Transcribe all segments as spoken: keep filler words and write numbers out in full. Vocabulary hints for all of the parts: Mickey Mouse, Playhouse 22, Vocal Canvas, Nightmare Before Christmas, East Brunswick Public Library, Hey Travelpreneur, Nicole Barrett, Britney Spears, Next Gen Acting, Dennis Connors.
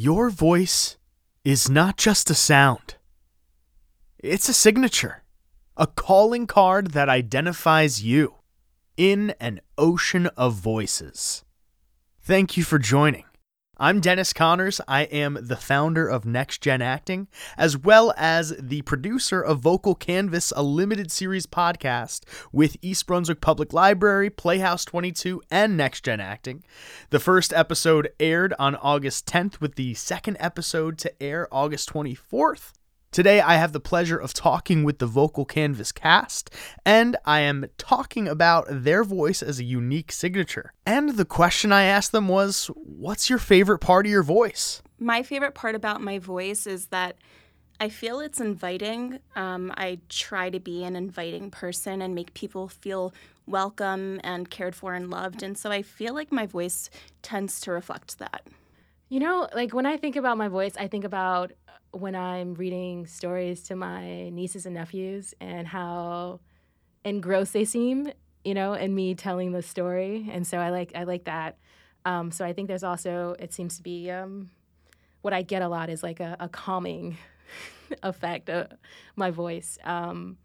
Your voice is not just a sound. It's a signature, a calling card that identifies you in an ocean of voices. Thank you for joining. I'm Dennis Connors. I am the founder of Next Gen Acting, as well as the producer of Vocal Canvas, a limited series podcast with East Brunswick Public Library, Playhouse twenty-two, and Next Gen Acting. The first episode aired on August tenth, with the second episode to air August twenty-fourth. Today, I have the pleasure of talking with the Vocal Canvas cast, and I am talking about their voice as a unique signature. And the question I asked them was, what's your favorite part of your voice? My favorite part about my voice is that I feel it's inviting. Um, I try to be an inviting person and make people feel welcome and cared for and loved, and so I feel like my voice tends to reflect that. You know, like when I think about my voice, I think about when I'm reading stories to my nieces and nephews and how engrossed they seem, you know, and me telling the story. And so I like I like that. Um, so I think there's also, it seems to be, um, what I get a lot is like a, a calming effect of my voice. Um,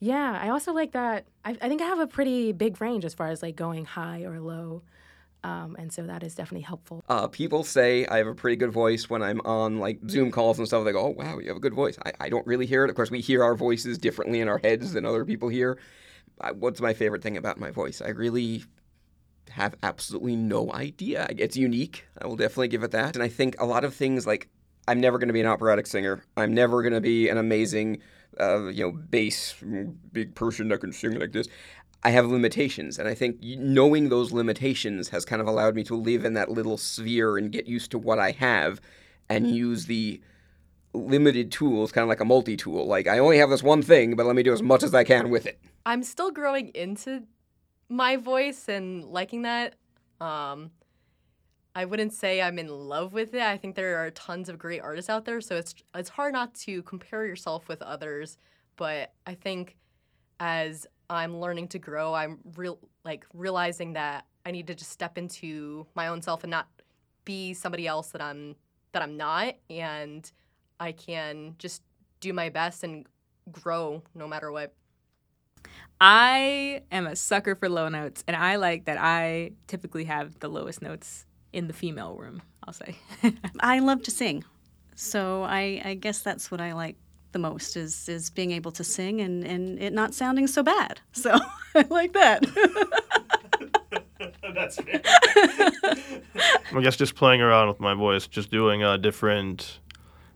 yeah, I also like that. I, I think I have a pretty big range as far as like going high or low. Um, and so that is definitely helpful. Uh, people say I have a pretty good voice when I'm on like Zoom calls and stuff. They go, oh, wow, you have a good voice. I, I don't really hear it. Of course, we hear our voices differently in our heads than other people hear. I, what's my favorite thing about my voice? I really have absolutely no idea. It's unique. I will definitely give it that. And I think a lot of things like I'm never going to be an operatic singer. I'm never going to be an amazing, uh, you know, bass big person that can sing like this. I have limitations, and I think knowing those limitations has kind of allowed me to live in that little sphere and get used to what I have and use the limited tools, kind of like a multi-tool. Like, I only have this one thing, but let me do as much as I can with it. I'm still growing into my voice and liking that. Um, I wouldn't say I'm in love with it. I think there are tons of great artists out there, so it's it's hard not to compare yourself with others, but I think as I'm learning to grow. I'm real, like realizing that I need to just step into my own self and not be somebody else that I'm that I'm not. And I can just do my best and grow no matter what. I am a sucker for low notes, and I like that I typically have the lowest notes in the female room, I'll say. I love to sing, so I, I guess that's what I like the most is is being able to sing and, and it not sounding so bad. So I like that. That's fair. I guess just playing around with my voice, just doing uh, different,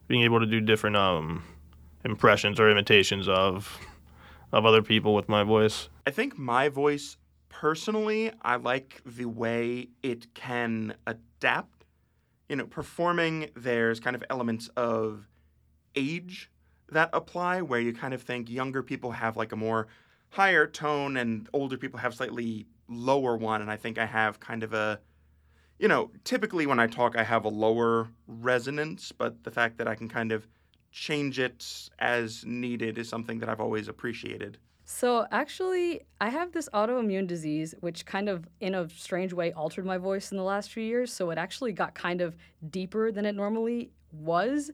being able to do different um, impressions or imitations of of other people with my voice. I think my voice, personally, I like the way it can adapt. You know, performing, there's kind of elements of age that apply where you kind of think younger people have like a more higher tone and older people have slightly lower one. And I think I have kind of a, you know, typically when I talk, I have a lower resonance, but the fact that I can kind of change it as needed is something that I've always appreciated. So actually, I have this autoimmune disease, which kind of in a strange way altered my voice in the last few years. So it actually got kind of deeper than it normally was.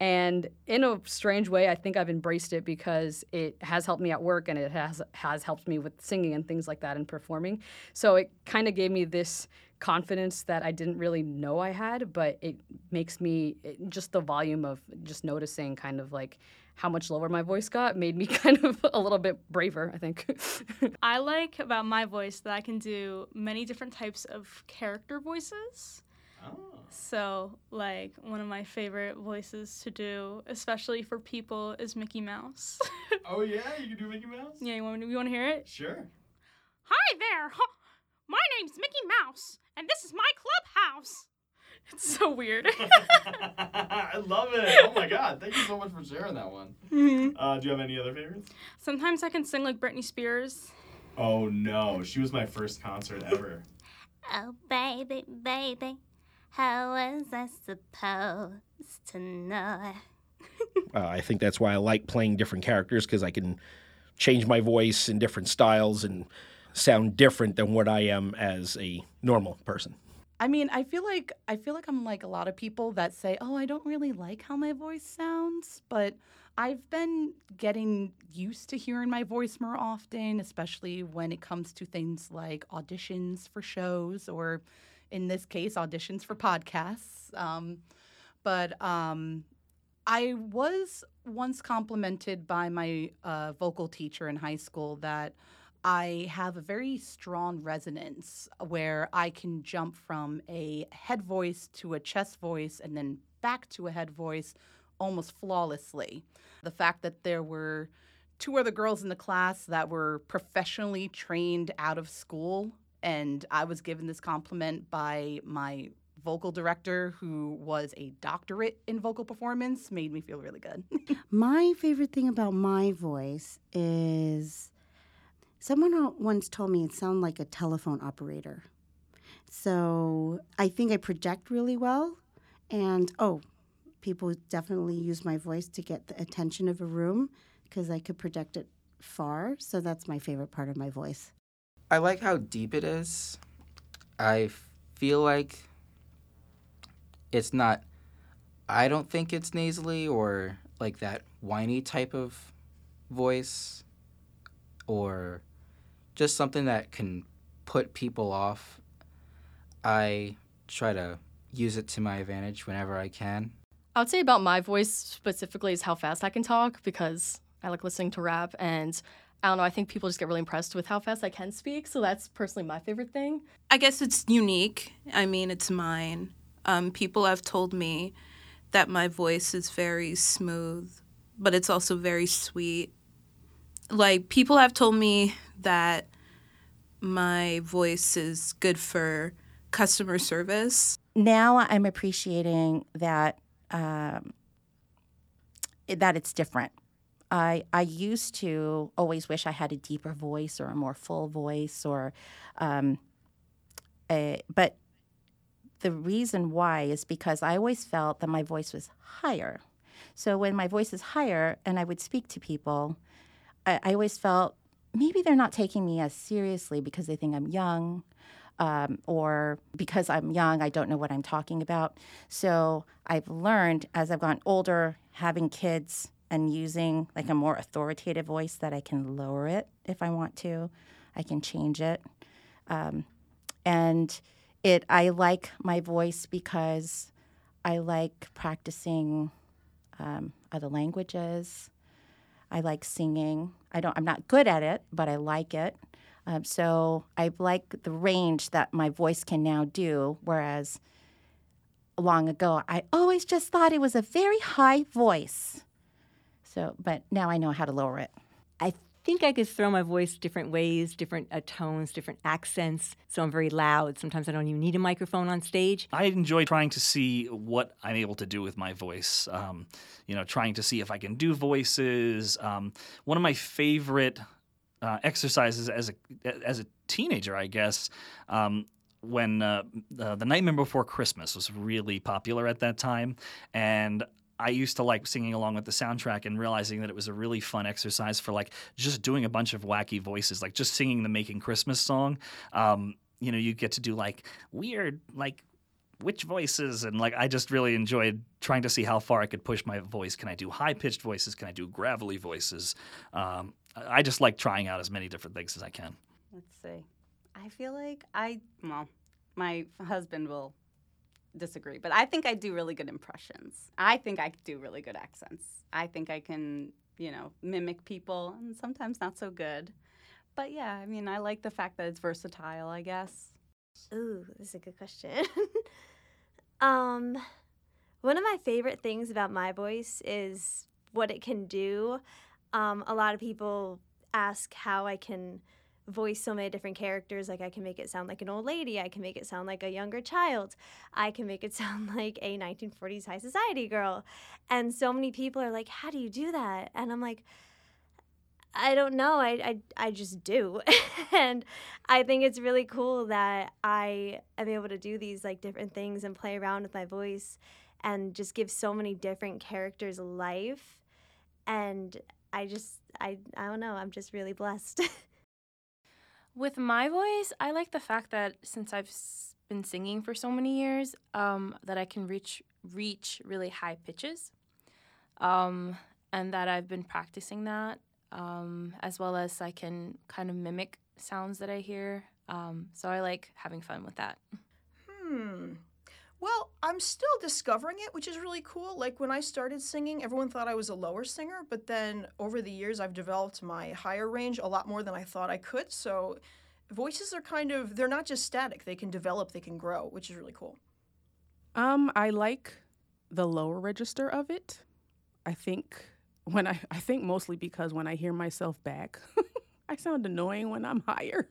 And in a strange way, I think I've embraced it because it has helped me at work and it has has helped me with singing and things like that and performing. So it kind of gave me this confidence that I didn't really know I had, but it makes me, it, just the volume of just noticing kind of like how much lower my voice got made me kind of a little bit braver, I think. I like about my voice that I can do many different types of character voices. Oh. So, like, one of my favorite voices to do, especially for people, is Mickey Mouse. Oh, yeah? You can do Mickey Mouse? Yeah, you want, you want to hear it? Sure. Hi there! Huh. My name's Mickey Mouse, and this is my clubhouse! It's so weird. I love it! Oh, my God. Thank you so much for sharing that one. Mm-hmm. Uh, do you have any other favorites? Sometimes I can sing like Britney Spears. Oh, no. She was my first concert ever. Oh, baby, baby. How was I supposed to know? uh, I think that's why I like playing different characters, because I can change my voice in different styles and sound different than what I am as a normal person. I mean, I feel like I feel like I'm like a lot of people that say, "Oh, I don't really like how my voice sounds," but I've been getting used to hearing my voice more often, especially when it comes to things like auditions for shows or, in this case, auditions for podcasts. Um, but um, I was once complimented by my uh, vocal teacher in high school that I have a very strong resonance where I can jump from a head voice to a chest voice and then back to a head voice almost flawlessly. The fact that there were two other girls in the class that were professionally trained out of school, and I was given this compliment by my vocal director, who was a doctorate in vocal performance, made me feel really good. My favorite thing about my voice is... someone once told me it sounded like a telephone operator. So I think I project really well. And, oh, people definitely use my voice to get the attention of a room because I could project it far. So that's my favorite part of my voice. I like how deep it is. I feel like it's not, I don't think it's nasally or like that whiny type of voice or... just something that can put people off. I try to use it to my advantage whenever I can. I would say about my voice specifically is how fast I can talk, because I like listening to rap, and I don't know, I think people just get really impressed with how fast I can speak, so that's personally my favorite thing. I guess it's unique. I mean, it's mine. Um, people have told me that my voice is very smooth, but it's also very sweet. Like, people have told me that my voice is good for customer service. Now I'm appreciating that um, that it's different. I I used to always wish I had a deeper voice or a more full voice, or um, a, but the reason why is because I always felt that my voice was higher. So when my voice is higher and I would speak to people, I always felt maybe they're not taking me as seriously because they think I'm young, um, or because I'm young, I don't know what I'm talking about. So I've learned as I've gotten older, having kids and using like a more authoritative voice, that I can lower it if I want to. I can change it. Um, and it, I like my voice because I like practicing um, other languages. I like singing. I don't. I'm not good at it, but I like it. Um, so I like the range that my voice can now do, whereas long ago I always just thought it was a very high voice. So, but now I know how to lower it. I think I could throw my voice different ways, different uh, tones, different accents. So I'm very loud. Sometimes I don't even need a microphone on stage. I enjoy trying to see what I'm able to do with my voice. Um, you know, trying to see if I can do voices. Um, one of my favorite uh, exercises as a as a teenager, I guess. Um, when uh, uh, the Nightmare Before Christmas was really popular at that time, and I used to like singing along with the soundtrack and realizing that it was a really fun exercise for like just doing a bunch of wacky voices, like just singing the Making Christmas song. Um, you know, you get to do like weird, like witch voices. And like I just really enjoyed trying to see how far I could push my voice. Can I do high-pitched voices? Can I do gravelly voices? Um, I just like trying out as many different things as I can. Let's see. I feel like I, well, my husband will disagree, but I think I do really good impressions. I think I do really good accents. I think I can, you know, mimic people, and sometimes not so good. But yeah, I mean, I like the fact that it's versatile, I guess. Ooh, this is a good question. um, one of my favorite things about my voice is what it can do. Um, a lot of people ask how I can voice so many different characters. Like, I can make it sound like an old lady. I can make it sound like a younger child. I can make it sound like a nineteen forties high society girl. And so many people are like, how do you do that? And I'm like, I don't know. I, I, I just do. And I think it's really cool that I am able to do these like different things and play around with my voice and just give so many different characters life. And I just, I, I don't know. I'm just really blessed. With my voice, I like the fact that since I've been singing for so many years um, that I can reach reach really high pitches, um, and that I've been practicing that, um, as well as I can kind of mimic sounds that I hear. Um, so I like having fun with that. Hmm. Well, I'm still discovering it, which is really cool. Like, when I started singing, everyone thought I was a lower singer, but then over the years, I've developed my higher range a lot more than I thought I could. So voices are kind of, they're not just static. They can develop, they can grow, which is really cool. Um, I like the lower register of it. I think when I, I think mostly because when I hear myself back, I sound annoying when I'm higher.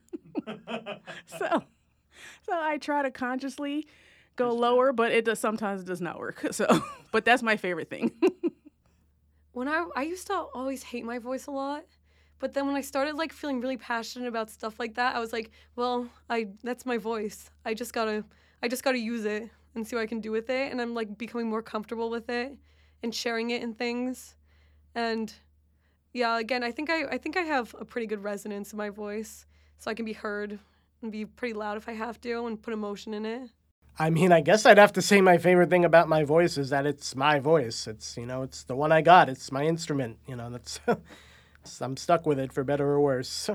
so, so I try to consciously go lower, but it does sometimes it does not work. So, but that's my favorite thing. When I I used to always hate my voice a lot, but then when I started like feeling really passionate about stuff like that, I was like, well, I that's my voice. I just gotta I just gotta use it and see what I can do with it. And I'm like becoming more comfortable with it and sharing it in things. And yeah, again, I think I I think I have a pretty good resonance in my voice, so I can be heard and be pretty loud if I have to and put emotion in it. I mean, I guess I'd have to say my favorite thing about my voice is that it's my voice. It's, you know, it's the one I got. It's my instrument. You know, that's I'm stuck with it for better or worse.